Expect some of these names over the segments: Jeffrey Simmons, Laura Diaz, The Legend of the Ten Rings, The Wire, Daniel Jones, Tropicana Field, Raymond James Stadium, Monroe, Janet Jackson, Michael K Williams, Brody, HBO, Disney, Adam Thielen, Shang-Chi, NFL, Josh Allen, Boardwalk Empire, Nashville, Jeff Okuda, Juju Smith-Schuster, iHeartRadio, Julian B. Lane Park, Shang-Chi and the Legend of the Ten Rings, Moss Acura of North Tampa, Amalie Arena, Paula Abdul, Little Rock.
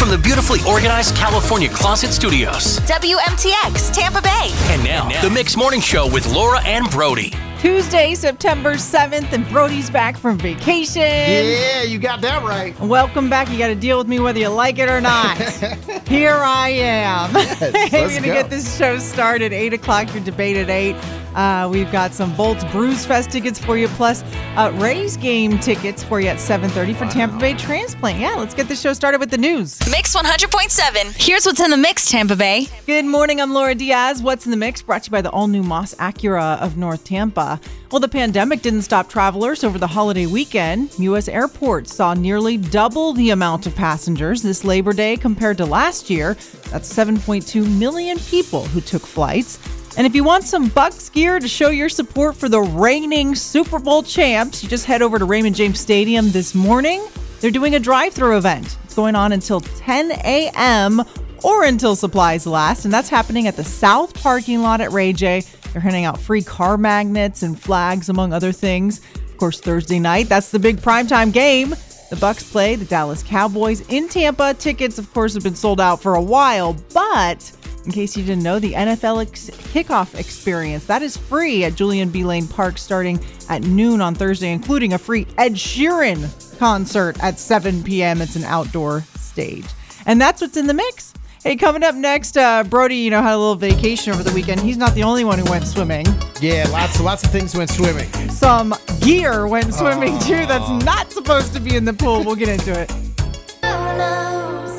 from the beautifully organized California Closet Studios. WMTX, Tampa Bay. And now, the Mix Morning Show with Laura and Brody. Tuesday, September 7th, and Brody's back from vacation. Yeah, you got that right. Welcome back. You got to deal with me whether you like it or not. Here I am. Yes, we're going to get this show started. 8 o'clock, your debate at 8. We've got some Bolts Brew Fest tickets for you, plus Rays game tickets for you at 7:30 for Tampa Bay Transplant. Yeah, let's get this show started with the news. Mix 100.7. Here's what's in the mix, Tampa Bay. Good morning, I'm Laura Diaz. What's in the mix? Brought to you by the all-new Moss Acura of North Tampa. Well, the pandemic didn't stop travelers over the holiday weekend. U.S. airports saw nearly double the amount of passengers this Labor Day compared to last year. That's 7.2 million people who took flights. And if you want some Bucks gear to show your support for the reigning Super Bowl champs, you just head over to Raymond James Stadium this morning. They're doing a drive-thru event. It's going on until 10 a.m. or until supplies last, and that's happening at the South parking lot at Ray J. They're handing out free car magnets and flags, among other things. Of course, Thursday night, that's the big primetime game. The Bucks play the Dallas Cowboys in Tampa. Tickets, of course, have been sold out for a while, but in case you didn't know, the NFL kickoff experience, that is free at Julian B. Lane Park starting at noon on Thursday, including a free Ed Sheeran concert at 7 p.m. It's an outdoor stage. And that's what's in the mix. Hey, coming up next, Brody, you know, had a little vacation over the weekend. He's not the only one who went swimming. Yeah, lots of things went swimming. Some gear went swimming, too, that's not supposed to be in the pool. We'll get into it.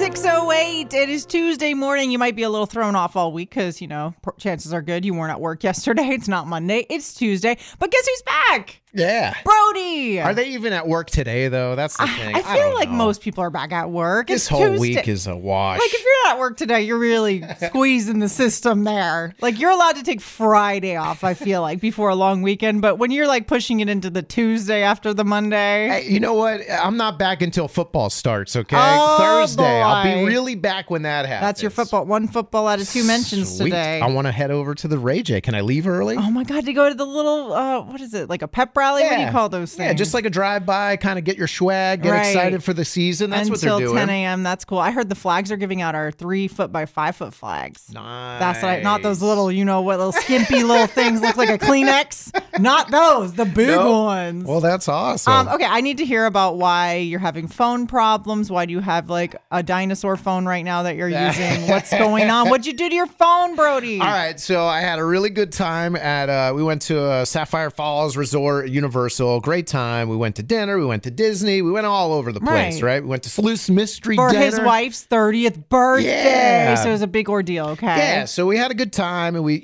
6:08. It is Tuesday morning. You might be a little thrown off all week because, you know, chances are good you weren't at work yesterday. It's not Monday. It's Tuesday. But guess who's back? Yeah. Brody. Are they even at work today, though? That's the thing. I feel like most people are back at work. This whole week is a wash. Like, if you're not at work today, you're really squeezing the system there. Like, you're allowed to take Friday off, I feel like, before a long weekend. But when you're, like, pushing it into the Tuesday after the Monday. Hey, you know what? I'm not back until football starts, okay? Oh, Thursday. Boy. I'll be really back when that happens. That's your football. One football out of two mentions today. I want to head over to the Ray J. Can I leave early? Oh, my God. To go to the little, what is it? Like a pep rally? Yeah. What do you call those things? Yeah, just like a drive-by, kind of get your swag, get excited for the season. That's until what they're doing. Until 10 a.m. That's cool. I heard the flags are giving out our 3-foot by 5-foot flags. Nice. That's right. Not those little, you know, what little skimpy little things look like a Kleenex. Not those. The big ones. Well, that's awesome. Okay. I need to hear about why you're having phone problems. Why do you have like a dinosaur phone right now that you're using? What's going on? What'd you do to your phone, Brody? All right, so I had a really good time at we went to Sapphire Falls Resort, Universal. Great time. We went to dinner, we went to Disney, we went all over the place, right? We went to Sleuth's Mystery for dinner. His wife's 30th birthday. Yeah. So it was a big ordeal, okay? Yeah, so we had a good time, and we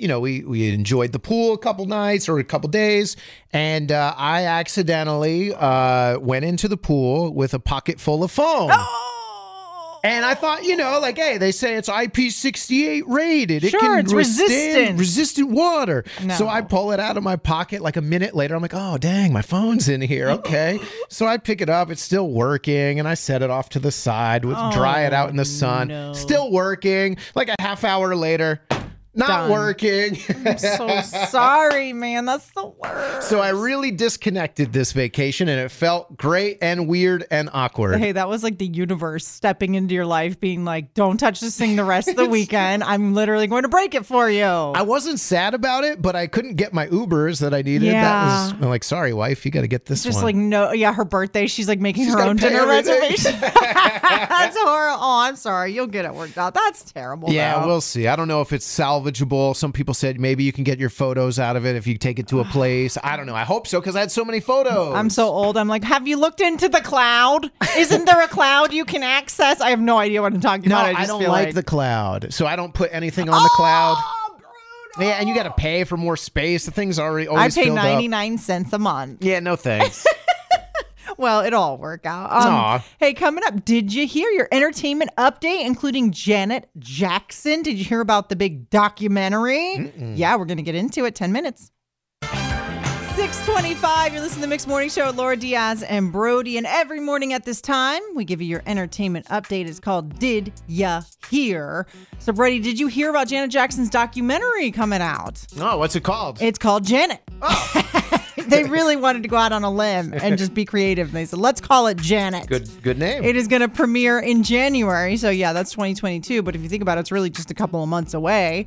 enjoyed the pool a couple nights or a couple days, and I accidentally went into the pool with a pocket full of foam. Oh! And I thought, you know, like, hey, they say it's IP68 rated. Sure, it can it's resistant. Resistant water. No. So I pull it out of my pocket like a minute later. I'm like, oh, dang, my phone's in here. Okay. So I pick it up. It's still working. And I set it off to the side, dry it out in the sun. No. Still working. Like a half hour later. Not working. I'm so sorry, man. That's the worst. So I really disconnected this vacation, and it felt great and weird and awkward. Hey, that was like the universe stepping into your life, being like, don't touch this thing the rest of the weekend. I'm literally going to break it for you. I wasn't sad about it, but I couldn't get my Ubers that I needed. Yeah. That was I'm like, sorry, wife, you got to get this just one. Just like, no. Yeah, her birthday. She's like making her own dinner reservation. That's horrible. Oh, I'm sorry. You'll get it worked out. That's terrible. Yeah, we'll see. I don't know if it's salvageable. Some people said maybe you can get your photos out of it if you take it to a place. I don't know. I hope so, because I had so many photos. I'm so old. I'm like, have you looked into the cloud? Isn't there a cloud you can access? I have no idea what I'm talking about. I don't feel like the cloud, so I don't put anything on the cloud. Brutal. Yeah, and you got to pay for more space. The thing's already always filled up. I pay 99 cents a month. Yeah, no thanks. Well, it'll all work out. Hey, coming up, did you hear your entertainment update, including Janet Jackson? Did you hear about the big documentary? Yeah, we're going to get into it. 10 minutes. 6:25, you're listening to the Mixed Morning Show with Laura Diaz and Brody. And every morning at this time, we give you your entertainment update. It's called Did Ya Hear? So, Brody, did you hear about Janet Jackson's documentary coming out? No, what's it called? It's called Janet. Oh. They really wanted to go out on a limb and just be creative. And they said, let's call it Janet. Good name. It is going to premiere in January. So, yeah, that's 2022. But if you think about it, it's really just a couple of months away.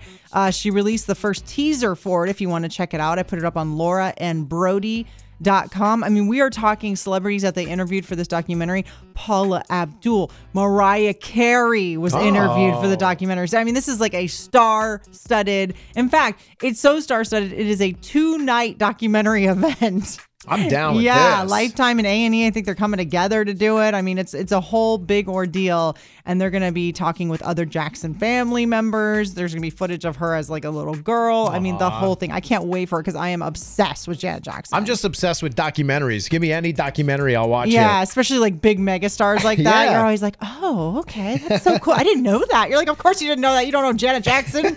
She released the first teaser for it. If you want to check it out, I put it up on LauraandBrody.com. I mean, we are talking celebrities that they interviewed for this documentary. Paula Abdul, Mariah Carey was interviewed for the documentary. I mean, this is like a star-studded. In fact, it's so star-studded, it is a two-night documentary event. I'm down with this. Yeah, Lifetime and A&E, I think they're coming together to do it. I mean, it's a whole big ordeal, and they're going to be talking with other Jackson family members. There's going to be footage of her as like a little girl. I mean, the whole thing. I can't wait for it because I am obsessed with Janet Jackson. I'm just obsessed with documentaries. Give me any documentary, I'll watch it. Yeah, especially like big megastars like that. You're always like, oh, okay, that's so cool. I didn't know that. You're like, of course you didn't know that. You don't know Janet Jackson.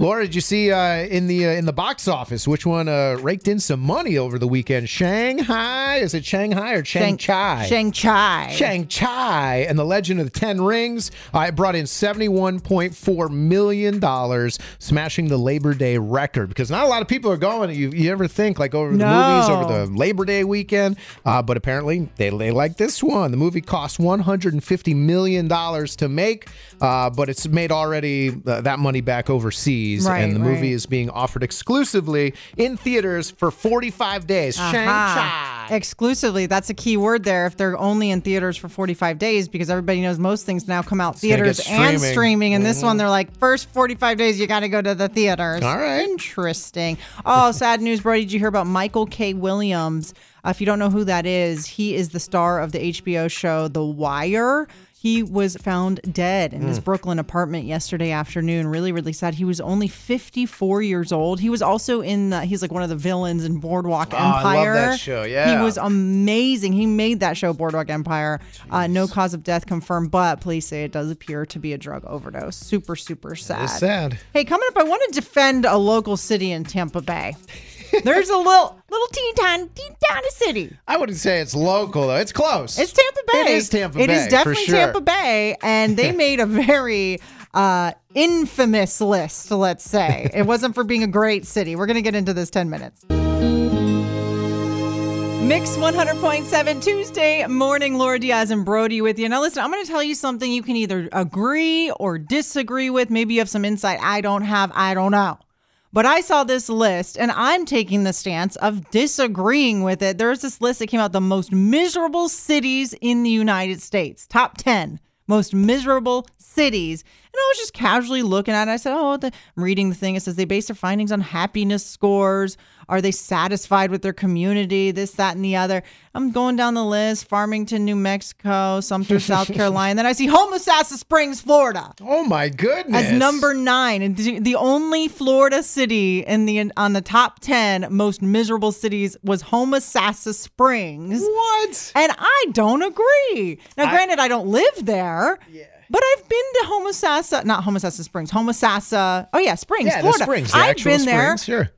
Laura, did you see in the box office which one raked in some money over the weekend? Shanghai. Is it Shanghai or Shang-Chi? Shang-Chi. Shang-Chi and The Legend of the Ten Rings. It brought in $71.4 million, smashing the Labor Day record, because not a lot of people are going. You ever think like over the movies, over the Labor Day weekend, but apparently they like this one. The movie cost $150 million to make, but it's made already that money back overseas, and the movie is being offered exclusively in theaters for 45 days. Shang-Chi. Exclusively. That's a key word there. If they're only in theaters for 45 days, because everybody knows most things now come out theaters and streaming. And this one, they're like, first 45 days, you got to go to the theaters. All right. Interesting. Oh, sad news, Brody. Did you hear about Michael K. Williams? If you don't know who that is, he is the star of the HBO show The Wire. He was found dead in his Brooklyn apartment yesterday afternoon. Really, really sad. He was only 54 years old. He was also he's like one of the villains in Boardwalk Empire. I love that show, yeah. He was amazing. He made that show, Boardwalk Empire. No cause of death confirmed, but police say it does appear to be a drug overdose. Super, super sad. That is sad. Hey, coming up, I want to defend a local city in Tampa Bay. There's a little teen tiny city. I wouldn't say it's local, though. It's close. It's Tampa Bay. It is Tampa Bay. It is definitely Tampa Bay, and they made a very infamous list, let's say. It wasn't for being a great city. We're going to get into this 10 minutes. Mix 100.7 Tuesday morning. Laura Diaz and Brody with you. Now listen, I'm going to tell you something you can either agree or disagree with. Maybe you have some insight I don't have. I don't know. But I saw this list, and I'm taking the stance of disagreeing with it. There's this list that came out, the most miserable cities in the United States. Top 10 most miserable cities. And I was just casually looking at it. I said, I'm reading the thing. It says they base their findings on happiness scores. Are they satisfied with their community? This, that, and the other. I'm going down the list. Farmington, New Mexico, Sumter, South Carolina. Then I see Homosassa Springs, Florida. Oh, my goodness. As number 9. And the only Florida city on the top 10 most miserable cities was Homosassa Springs. What? And I don't agree. Now, granted, I don't live there. Yeah. But I've been to Homosassa Springs. Oh, yeah, Springs, yeah, Florida. The Springs, the I've been there. Springs, sure.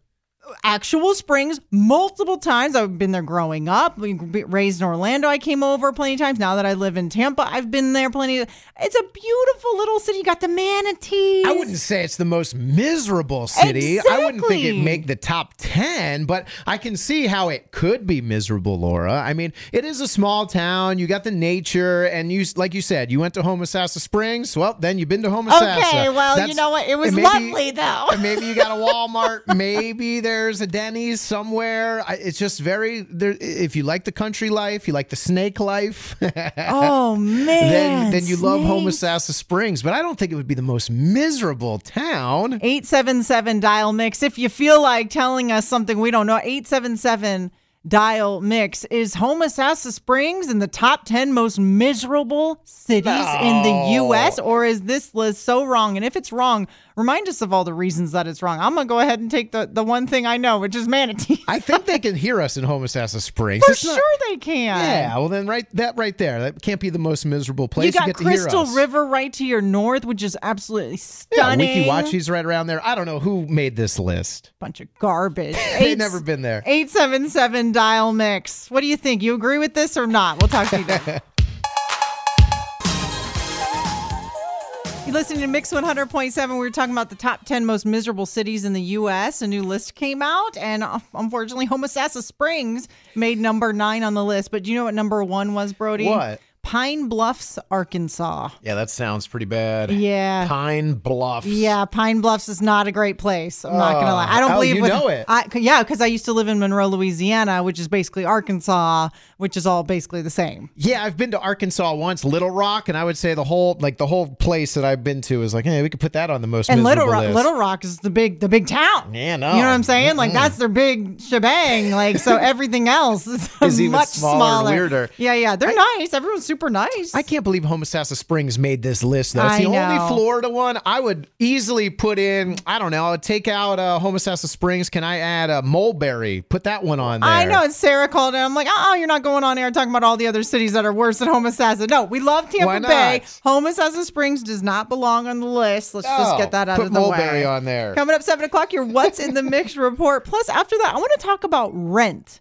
Actual Springs multiple times. I've been there growing up. We raised in Orlando. I came over plenty of times. Now that I live in Tampa, I've been there plenty of. It's a beautiful little city. You got the manatees. I wouldn't say it's the most miserable city. Exactly. I wouldn't think it'd make the top 10, but I can see how it could be miserable, Laura. I mean, it is a small town. You got the nature, and you, like you said, you went to Homosassa Springs. Well, then you've been to Homosassa. Okay, well, you know what? It was lovely, though. Maybe you got a Walmart. Maybe there's a Denny's somewhere. It's just if you like the country life, you like the snake life. Oh, man. Then you love Homosassa Springs. But I don't think it would be the most miserable town. 877-DIAL-MIX. If you feel like telling us something we don't know, 877-DIAL-MIX. Is Homosassa Springs in the top 10 most miserable cities in the U.S.? Or is this list so wrong? And if it's wrong, remind us of all the reasons that it's wrong. I'm going to go ahead and take the one thing I know, which is manatees. I think they can hear us in Homosassa Springs. Sure they can. Yeah, well then right there. That can't be the most miserable place. You got Crystal River right to your north, which is absolutely stunning. Yeah, Weeki Wachee's right around there. I don't know who made this list. Bunch of garbage. They've never been there. 877-DIAL-MIX. What do you think? You agree with this or not? We'll talk to you then. You're listening to Mix 100.7. We were talking about the top 10 most miserable cities in the U.S. A new list came out, and unfortunately, Homosassa Springs made number 9 on the list. But do you know what number 1 was, Brody? What? Pine Bluffs, Arkansas. Yeah, that sounds pretty bad. Yeah. Pine Bluffs. Yeah, Pine Bluffs is not a great place. I'm not going to lie. I don't believe you know it. Yeah, because I used to live in Monroe, Louisiana, which is basically Arkansas, which is all basically the same. Yeah, I've been to Arkansas once, Little Rock, and I would say the whole place that I've been to is like, hey, we could put that on the most miserable list. And Little Rock is the big town. Yeah, no. You know what I'm saying? Mm-hmm. Like, that's their big shebang. Like, so everything else is even much smaller. And weirder. Yeah, yeah. They're nice. Everyone's super nice. I can't believe Homosassa Springs made this list, though. It's the only Florida one. I would easily put in, I don't know, take out Homosassa Springs. Can I add Mulberry? Put that one on there. I know. And Sarah called in. I'm like, you're not going on air talking about all the other cities that are worse than Homosassa. No, we love Tampa Bay. Homosassa Springs does not belong on the list. Let's just get that out of the way. Put Mulberry on there. Coming up 7 o'clock, your What's in the Mix report. Plus, after that, I want to talk about rent.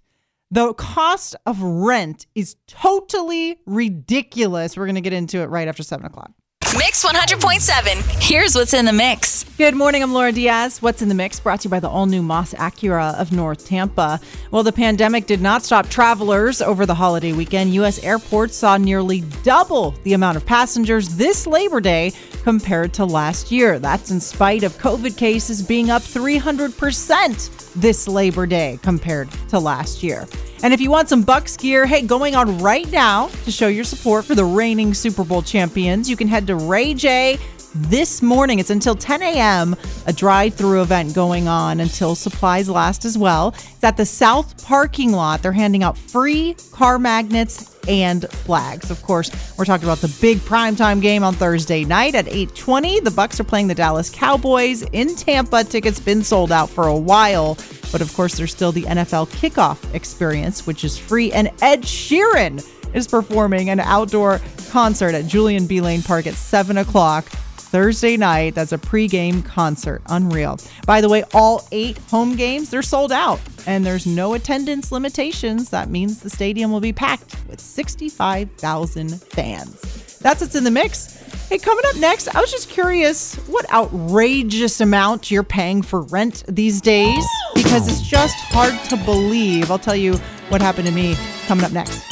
The cost of rent is totally ridiculous. We're going to get into it right after 7 o'clock. Mix 100.7. Here's what's in the mix. Good morning. I'm Laura Diaz. What's in the mix brought to you by the all-new Moss Acura of North Tampa. Well, the pandemic did not stop travelers over the holiday weekend. U.S. airports saw nearly double the amount of passengers this Labor Day compared to last year. That's in spite of COVID cases being up 300% this Labor Day compared to last year. And if you want some Bucks gear, hey, going on right now to show your support for the reigning Super Bowl champions, you can head to Ray J this morning. It's until 10 a.m., a drive-through event going on until supplies last as well. It's at the South parking lot. They're handing out free car magnets and flags. Of course, we're talking about the big primetime game on Thursday night at 8:20. The Bucks are playing the Dallas Cowboys in Tampa. Tickets been sold out for a while. But of course, there's still the NFL kickoff experience, which is free. And Ed Sheeran is performing an outdoor concert at Julian B. Lane Park at 7 o'clock Thursday night. That's a pregame concert. Unreal. By the way, all 8 home games, they're sold out. And there's no attendance limitations. That means the stadium will be packed with 65,000 fans. That's what's in the mix. Hey, coming up next, I was just curious what outrageous amount you're paying for rent these days, because it's just hard to believe. I'll tell you what happened to me coming up next.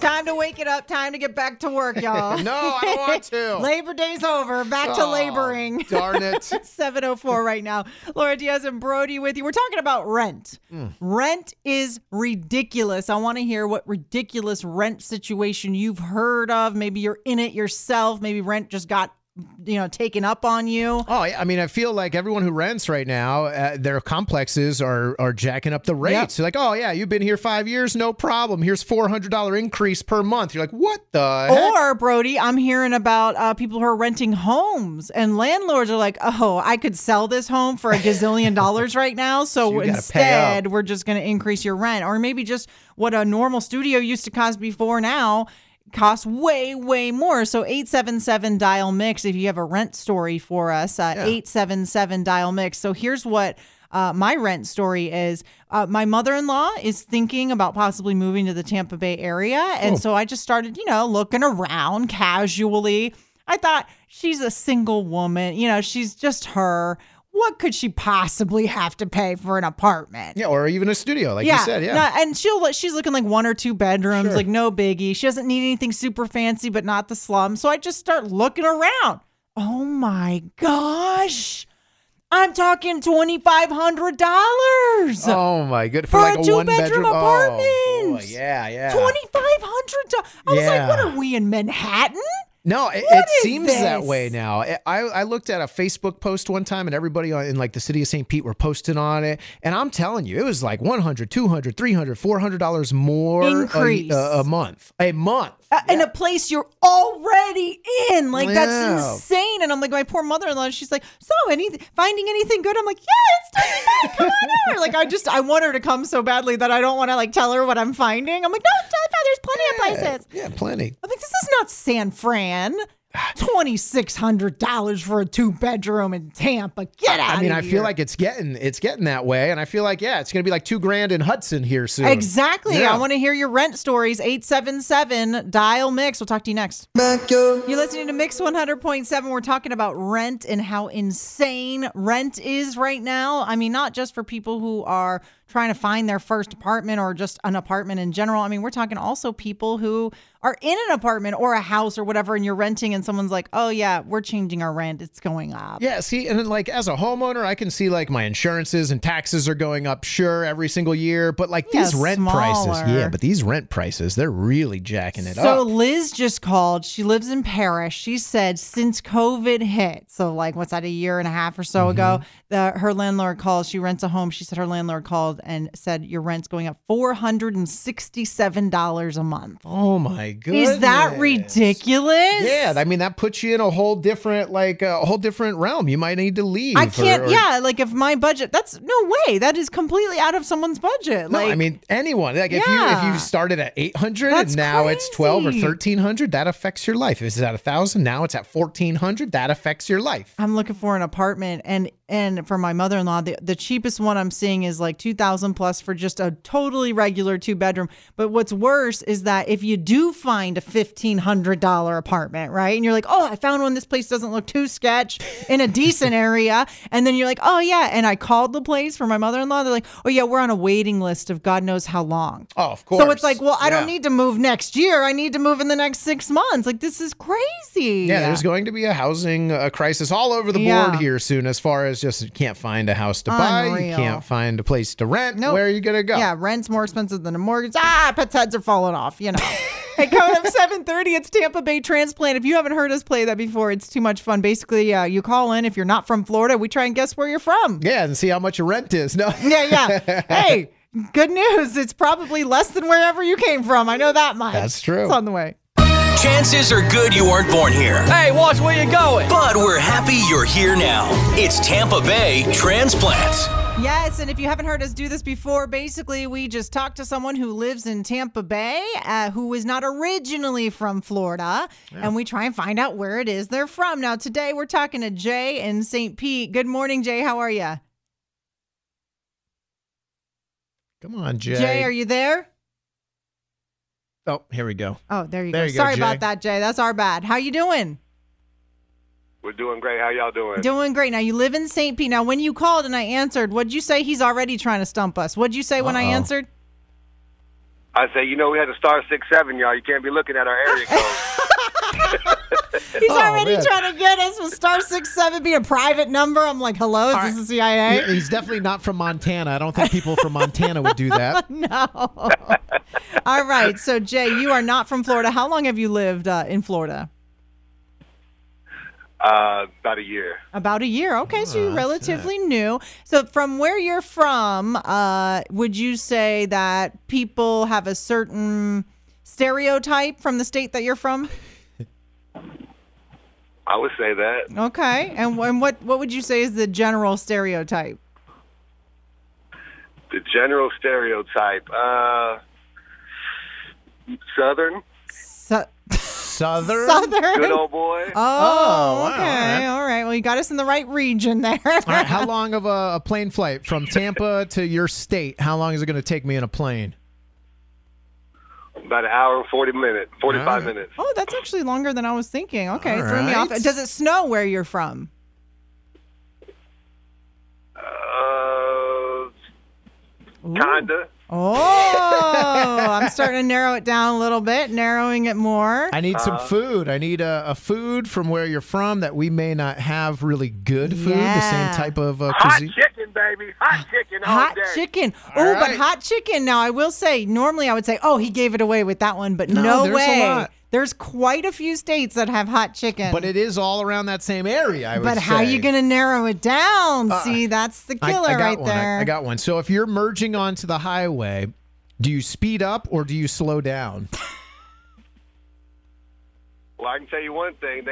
Time to wake it up. Time to get back to work, y'all. No, I don't want to. Labor Day's over. Back to laboring. Darn it. 7:04 right now. Laura Diaz and Brody with you. We're talking about rent. Rent is ridiculous. I want to hear what ridiculous rent situation you've heard of. Maybe you're in it yourself. Maybe rent just got taken up on you. Oh, I mean, I feel like everyone who rents right now, their complexes are jacking up the rates. Yep. You're like, oh yeah, you've been here 5 years, no problem. Here's $400 increase per month. You're like, what the heck? Or, Brody, I'm hearing about people who are renting homes, and landlords are like, oh, I could sell this home for a gazillion dollars right now, so instead we're just going to increase your rent. Or maybe just what a normal studio used to cost before now costs way, way more. So 877-DIAL-MIX if you have a rent story for us. 877-DIAL-MIX. So here's what my rent story is. My mother-in-law is thinking about possibly moving to the Tampa Bay area. And so I just started, looking around casually. I thought, she's a single woman. She's just her. What could she possibly have to pay for an apartment? Yeah, or even a studio, like you said. Yeah, no, and she's looking like 1 or 2 bedrooms, like no biggie. She doesn't need anything super fancy, but not the slum. So I just start looking around. Oh my gosh, I'm talking $2,500. Oh my good for like a 1-bedroom apartment. Oh, yeah, $2,500. I was like, what are we in Manhattan? No, it seems that way now. I looked at a Facebook post one time, and everybody in like the city of St. Pete were posting on it. And I'm telling you, it was like $100, $200, $300, $400 more increase a month. A month. In a place you're already in. Like, that's insane. And I'm like, my poor mother-in-law, she's like, so finding anything good? I'm like, yeah, it's time. Come on over. Like, I want her to come so badly that I don't want to like tell her what I'm finding. I'm like, no, there's plenty of places. Yeah, plenty. I'm like, this is not San Fran. $2,600 for a 2-bedroom in Tampa. Get out of here. I mean, I feel like it's getting that way. And I feel like, yeah, it's going to be like $2,000 in Hudson here soon. Exactly. Yeah. I want to hear your rent stories. 877 dial Mix. We'll talk to you next. You're listening to Mix 100.7. We're talking about rent and how insane rent is right now. I mean, not just for people who are trying to find their first apartment or just an apartment in general. I mean, we're talking also people who are in an apartment or a house or whatever, and you're renting and someone's like, oh yeah, we're changing our rent. It's going up. Yeah. See, and then like as a homeowner, I can see like my insurances and taxes are going up. Sure. Every single year, but like these rent prices. Yeah. But these rent prices, they're really jacking it up. So Liz just called. She lives in Paris. She said since COVID hit, so like what's that, a year and a half or so ago, her landlord called. She rents a home. She said her landlord called and said your rent's going up $467 a month. Oh my goodness. Is that ridiculous? Yeah, I mean that puts you in a whole different realm. You might need to leave. I can't like if my budget, that's no way. That is completely out of someone's budget. No, like I mean anyone. Like if you started at $800 and now it's $1,200 or $1,300, that affects your life. If it's at $1,000, now it's at $1,400, that affects your life. I'm looking for an apartment and for my mother-in-law, the cheapest one I'm seeing is like $2,000 plus for just a totally regular 2-bedroom. But what's worse is that if you do find a $1,500 apartment, right? And you're like, oh, I found one. This place doesn't look too sketch in a decent area. And then you're like, oh yeah. And I called the place for my mother-in-law. They're like, oh yeah, we're on a waiting list of God knows how long. Oh, of course. So it's like, well, I don't need to move next year. I need to move in the next 6 months. Like, this is crazy. Yeah, there's going to be a housing crisis all over the board here soon, as far as just you can't find a house to buy, you can't find a place to rent. Where are you gonna go? Yeah, rent's more expensive than a mortgage. Pets' heads are falling off, you know. Hey, coming up 7:30, it's Tampa Bay Transplant. If you haven't heard us play that before, it's too much fun. Basically, you call in if you're not from Florida. We try and guess where you're from. Yeah, and see how much your rent is. No. Yeah. Hey, good news. It's probably less than wherever you came from. I know that much. That's true. It's on the way. Chances are good you weren't born here. Hey, watch where you're going. But we're happy you're here now. It's Tampa Bay Transplants. Yes, and if you haven't heard us do this before, basically we just talked to someone who lives in Tampa Bay, who is not originally from Florida, and we try and find out where it is they're from. Now, today we're talking to Jay in St. Pete. Good morning, Jay. How are you? Come on, Jay. Jay, are you there? Oh, here we go. Oh, there you go. Sorry about that, Jay. That's our bad. How you doing? We're doing great. How y'all doing? Doing great. Now, you live in St. Pete. Now, when you called and I answered, what'd you say? He's already trying to stump us. What'd you say when I answered? I say, we had to star 6-7, y'all. You can't be looking at our area code. He's already trying to get us with star 6-7 being a private number. I'm like, hello, is this the CIA? Yeah, he's definitely not from Montana. I don't think people from Montana would do that. No. All right. So, Jay, you are not from Florida. How long have you lived in Florida? About a year. About a year. Okay. So you're relatively new. So from where you're from, would you say that people have a certain stereotype from the state that you're from? I would say that. Okay. And what would you say is the general stereotype? The general stereotype. Southern. Southern. Good old boy. Oh, okay. Wow. All right. Well, you got us in the right region there. All right. How long of a plane flight from Tampa to your state? How long is it going to take me in a plane? About an hour and 45 minutes. Oh, that's actually longer than I was thinking. Okay, all threw me off. Does it snow where you're from? Kinda. Oh, I'm starting to narrow it down a little bit, narrowing it more. I need some food. I need a food from where you're from that we may not have really good food, the same type of cuisine. Hot chicken, baby. Hot chicken all day. Hot chicken. Oh, but hot chicken. Now, I will say, normally I would say, oh, he gave it away with that one, but no way. A lot. There's quite a few states that have hot chicken. But it is all around that same area, I would say. But how are you going to narrow it down? See, that's the killer I got one. So if you're merging onto the highway, do you speed up or do you slow down? Well, I can tell you one thing.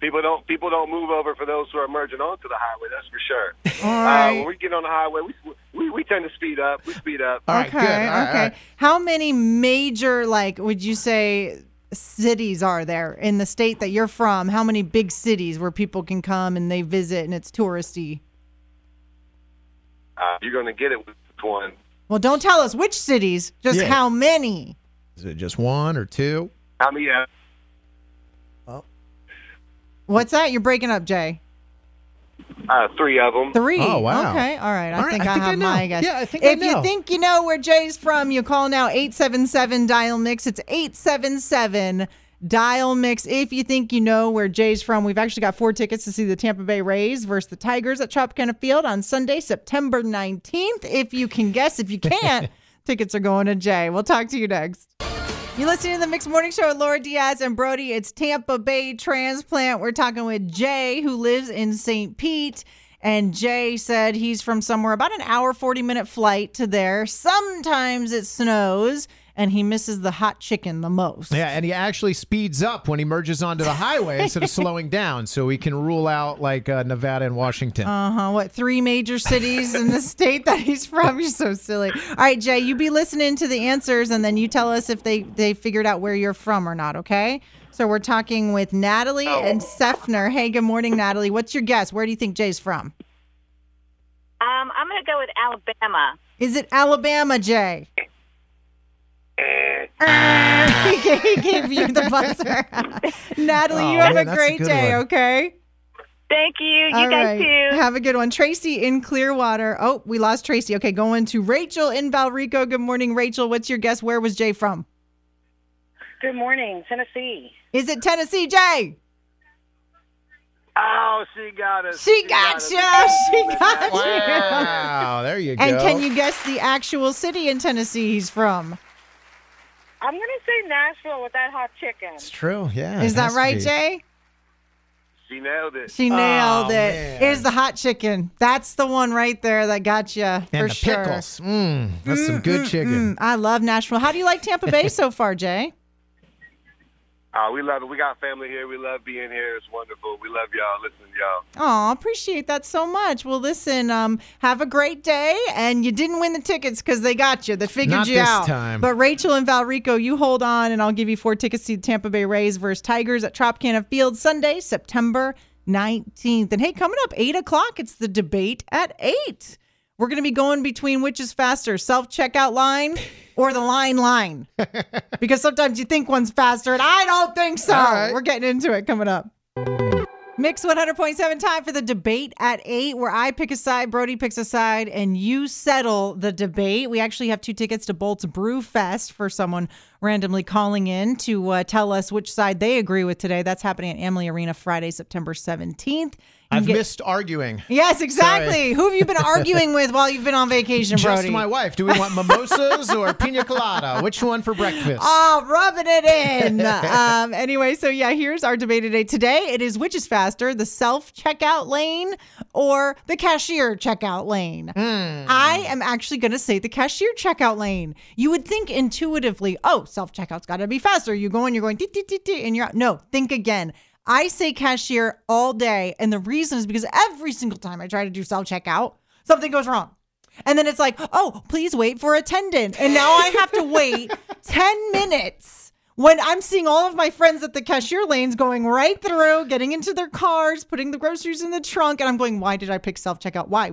People don't move over for those who are merging onto the highway. That's for sure. All right. When we get on the highway, we tend to speed up. We speed up. All right, good. All right. How many major, would you say cities are there in the state that you're from? How many big cities where people can come and they visit and it's touristy? You're going to get it with one. Well, don't tell us which cities, just how many. Is it just one or two? How many? Yeah. Oh. What's that? You're breaking up, Jay. Three of them. Three? Oh, wow. Okay, all right. I think I have my guess. Yeah, I think I know. If you think you know where Jay's from, you call now 877-DIAL-MIX. It's 877-DIAL-MIX. If you think you know where Jay's from, we've actually got 4 tickets to see the Tampa Bay Rays versus the Tigers at Tropicana Field on Sunday, September 19th. If you can guess, if you can't, tickets are going to Jay. We'll talk to you next. You're listening to the Mixed Morning Show with Laura Diaz and Brody. It's Tampa Bay Transplant. We're talking with Jay, who lives in St. Pete. And Jay said he's from somewhere about an hour, 40-minute flight to there. Sometimes it snows, and he misses the hot chicken the most. Yeah, and he actually speeds up when he merges onto the highway instead of slowing down, so he can rule out, like, Nevada and Washington. Uh-huh. What, 3 major cities in the state that he's from? You're so silly. All right, Jay, you be listening to the answers, and then you tell us if they figured out where you're from or not, okay? So we're talking with Natalie and Sefner. Hey, good morning, Natalie. What's your guess? Where do you think Jay's from? I'm going to go with Alabama. Is it Alabama, Jay? He gave you the buzzer. Natalie, you have a great day, okay? Thank you. You guys too. Have a good one. Tracy in Clearwater. Oh, we lost Tracy. Okay, going to Rachel in Valrico. Good morning, Rachel. What's your guess? Where was Jay from? Good morning, Tennessee. Is it Tennessee, Jay? Oh, she got us. She got you. Wow, there you go. And can you guess the actual city in Tennessee he's from? I'm going to say Nashville with that hot chicken. It's true, yeah. Is that right, Jay? She nailed it. She nailed it. It is the hot chicken. That's the one right there that got you for sure. And the pickles. That's some good chicken. I love Nashville. How do you like Tampa Bay so far, Jay? We love it. We got family here. We love being here. It's wonderful. We love y'all. Listen to y'all. Oh, appreciate that so much. Well, listen, have a great day. And you didn't win the tickets because they got you. They figured you out. Not this time. But Rachel and Valrico, you hold on, and I'll give you 4 tickets to the Tampa Bay Rays versus Tigers at Tropicana Field Sunday, September 19th. And, hey, coming up, 8 o'clock, it's the debate at 8. We're going to be going between which is faster, self-checkout line or the line. Because sometimes you think one's faster, and I don't think so. Right. We're getting into it coming up. Mix 100.7, time for the debate at 8, where I pick a side, Brody picks a side, and you settle the debate. We actually have 2 tickets to Bolts Brew Fest for someone randomly calling in to tell us which side they agree with today. That's happening at Amalie Arena Friday, September 17th. I've missed arguing. Yes, exactly. Sorry. Who have you been arguing with while you've been on vacation, Brody? Just my wife. Do we want mimosas or pina colada? Which one for breakfast? Oh, rubbing it in. Anyway, so yeah, here's our debate today. Today, it is which is faster, the self-checkout lane or the cashier checkout lane? I am actually going to say the cashier checkout lane. You would think intuitively, oh, self-checkout's got to be faster. You go in, you're going, and you're out. No, think again. I say cashier all day, and the reason is because every single time I try to do self-checkout, something goes wrong. And then it's like, oh, please wait for attendant. And now I have to wait 10 minutes when I'm seeing all of my friends at the cashier lanes going right through, getting into their cars, putting the groceries in the trunk, and I'm going, why did I pick self-checkout? Why?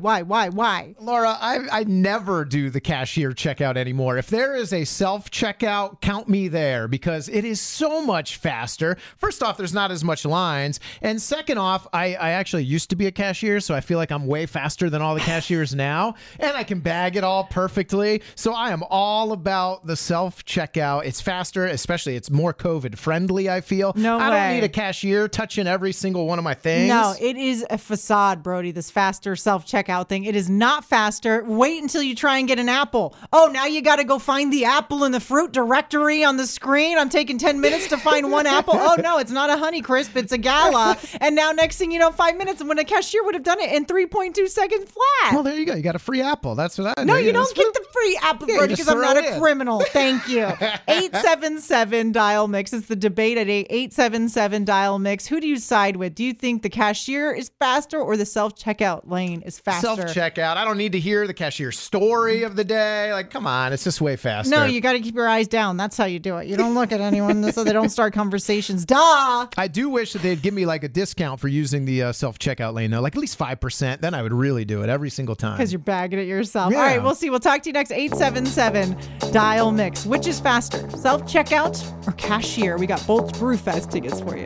Laura, I never do the cashier checkout anymore. If there is a self-checkout, count me there, because it is so much faster. First off, there's not as much lines. And second off, I actually used to be a cashier, so I feel like I'm way faster than all the cashiers now, and I can bag it all perfectly. So I am all about the self-checkout. It's faster, especially it's more COVID friendly, I feel. I don't need a cashier touching every single one of my things. No, it is a facade, Brody, this faster self-checkout thing. It is not faster. Wait until you try and get an apple. Oh, now you got to go find the apple in the fruit directory on the screen. I'm taking 10 minutes to find one apple. Oh, no, it's not a Honeycrisp. It's a Gala. And now next thing you know, 5 minutes, and when a cashier would have done it in 3.2 seconds flat. Well, there you go. You got a free apple. That's what I know. No, you don't get the free apple, Brody, because I'm not a criminal. Thank you. 877 in Dial Mix. It's the debate at 877 Dial Mix. Who do you side with? Do you think the cashier is faster or the self-checkout lane is faster? Self-checkout. I don't need to hear the cashier story of the day. Like, come on, it's just way faster. No, you got to keep your eyes down. That's how you do it. You don't look at anyone so they don't start conversations. Duh! I do wish that they'd give me like a discount for using the self-checkout lane though, like at least 5%. Then I would really do it every single time. Because you're bagging it yourself. Yeah. All right, we'll see. We'll talk to you next. 877 Dial Mix. Which is faster, self-checkout or cashier? We got Bolts Brew Fest tickets for you.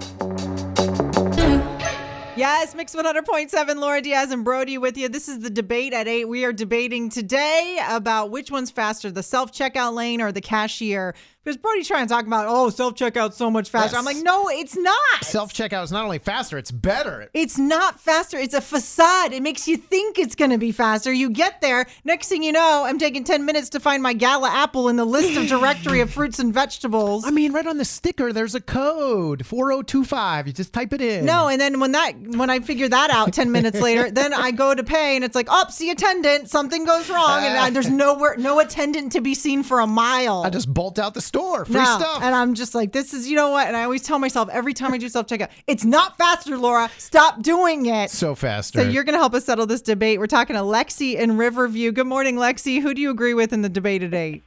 Yes, Mix 100.7, Laura Diaz and Brody with you. This is the debate at 8. We are debating today about which one's faster, the self-checkout lane or the cashier. Because Brody's trying to talk about, oh, self-checkout's so much faster. Yes. I'm like, no, it's not. Self-checkout is not only faster, it's better. It's not faster. It's a facade. It makes you think it's going to be faster. You get there. Next thing you know, I'm taking 10 minutes to find my gala apple in the list of directory of fruits and vegetables. I mean, right on the sticker, there's a code, 4025. You just type it in. No, and then when I figure that out 10 minutes later, then I go to pay and it's like, oh, see attendant, something goes wrong. And there's no attendant to be seen for a mile. I just bolt out the store, free stuff. And I'm just like, this is, you know what? And I always tell myself every time I do self-checkout, it's not faster, Laura. Stop doing it. So faster. So you're going to help us settle this debate. We're talking to Lexi in Riverview. Good morning, Lexi. Who do you agree with in the debate at 8?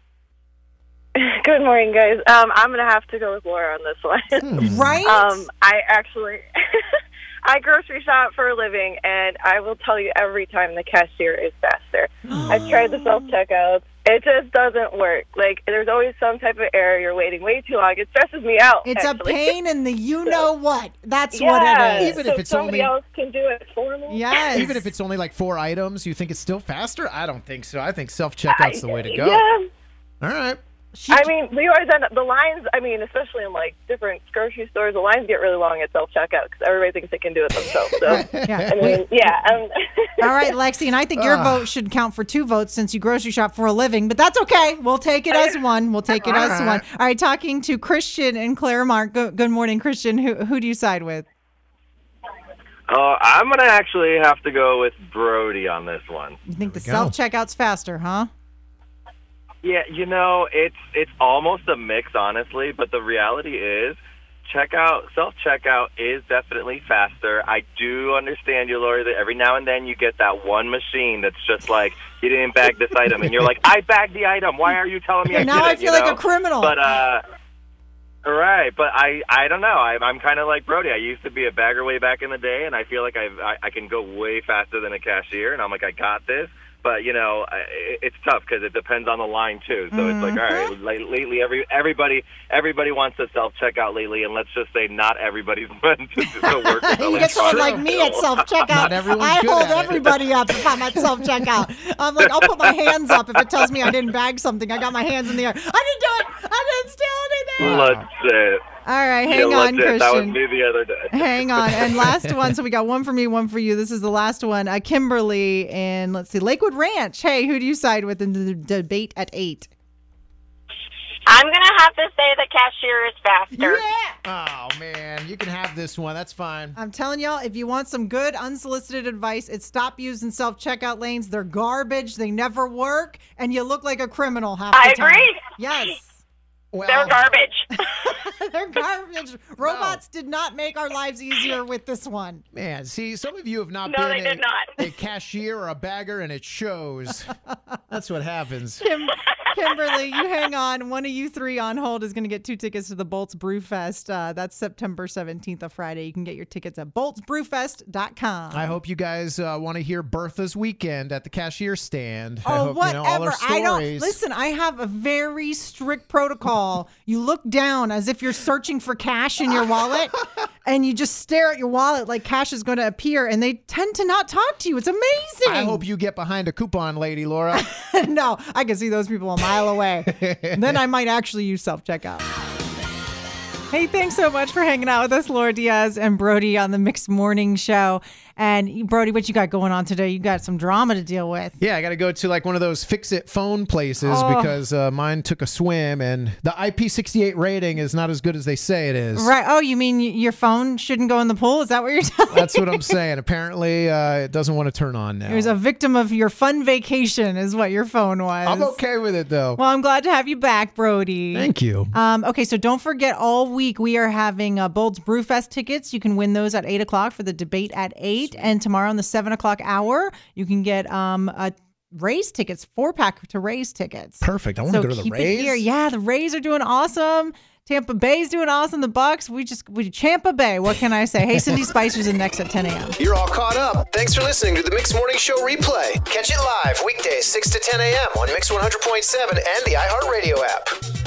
Good morning, guys. I'm going to have to go with Laura on this one. Right? I actually... I grocery shop for a living, and I will tell you every time the cashier is faster. I've tried the self-checkouts. It just doesn't work. Like, there's always some type of error. You're waiting way too long. It stresses me out. It's actually a pain in the you-know-what. That's what it is. Even if it's somebody else can do it for me. Yes. Even if it's only, like, 4 items, you think it's still faster? I don't think so. I think self-checkout's the way to go. Yeah. All right. I mean, we always end up, the lines, I mean, especially in, like, different grocery stores, the lines get really long at self-checkout because everybody thinks they can do it themselves. So, yeah. I mean, yeah. All right, Lexi, and I think your vote should count for 2 votes since you grocery shop for a living, but that's okay. We'll take it as one. All right, talking to Christian in Claremont. Good morning, Christian. Who do you side with? I'm going to actually have to go with Brody on this one. You think the self-checkout's faster, huh? Yeah, you know, it's almost a mix, honestly, but the reality is self-checkout is definitely faster. I do understand you, Lori, that every now and then you get that one machine that's just like, you didn't bag this item, and you're like, I bagged the item. Why are you telling me I did it? Now I feel like a criminal. But, right, but I don't know. I'm kind of like Brody. I used to be a bagger way back in the day, and I feel like I can go way faster than a cashier, and I'm like, I got this. But, you know, it's tough because it depends on the line, too. So it's like, all right, lately everybody wants to self-checkout lately, and let's just say not everybody's meant to work with You get someone like me at self-checkout. I hold everybody up if I'm at self-checkout. I'm like, I'll put my hands up if it tells me I didn't bag something. I got my hands in the air. I didn't do it. I didn't steal anything. Let's all right, hang on, Christian. That was me the other day. Hang on. And last one. So we got one for me, one for you. This is the last one. Kimberly in, let's see, Lakewood Ranch. Hey, who do you side with in the debate at 8? I'm going to have to say the cashier is faster. Yeah. Oh, man. You can have this one. That's fine. I'm telling y'all, if you want some good unsolicited advice, it's stop using self-checkout lanes. They're garbage. They never work. And you look like a criminal half the time. I agree. Yes. Well, they're garbage. They're garbage. Robots did not make our lives easier with this one. Man, see, some of you have not been a cashier or a bagger, and it shows. That's what happens. Kimberly, you hang on. One of you 3 on hold is going to get 2 tickets to the Bolts Brew Fest. That's September 17th, a Friday. You can get your tickets at boltsbrewfest.com. I hope you guys want to hear Bertha's weekend at the cashier stand. Oh, I hope, whatever. You know, all her stories. Listen, I have a very strict protocol. You look down as if you're searching for cash in your wallet, and you just stare at your wallet like cash is going to appear, and they tend to not talk to you. It's amazing. I hope you get behind a coupon lady, Laura. No, I can see those people a mile away. Then I might actually use self-checkout. Hey, thanks so much for hanging out with us, Laura Diaz and Brody on the Mixed Morning Show. And Brody, what you got going on today? You got some drama to deal with. Yeah, I got to go to like one of those fix-it phone places because mine took a swim and the IP68 rating is not as good as they say it is. Right. Oh, you mean your phone shouldn't go in the pool? Is that what you're telling me? That's what I'm saying. Apparently, it doesn't want to turn on now. It was a victim of your fun vacation is what your phone was. I'm okay with it, though. Well, I'm glad to have you back, Brody. Thank you. Okay, so don't forget, all week we are having Bolts Brew Fest tickets. You can win those at 8 o'clock for the debate at 8. And tomorrow in the 7 o'clock hour, you can get a Rays tickets, 4-pack to Rays tickets. Perfect. I want to go to the Rays. Yeah, the Rays are doing awesome. Tampa Bay's doing awesome. The Bucks, we Tampa Bay. What can I say? Hey, Cindy Spicer's in next at 10 a.m. You're all caught up. Thanks for listening to the Mix Morning Show replay. Catch it live weekdays 6 to 10 a.m. on Mix 100.7 and the iHeartRadio app.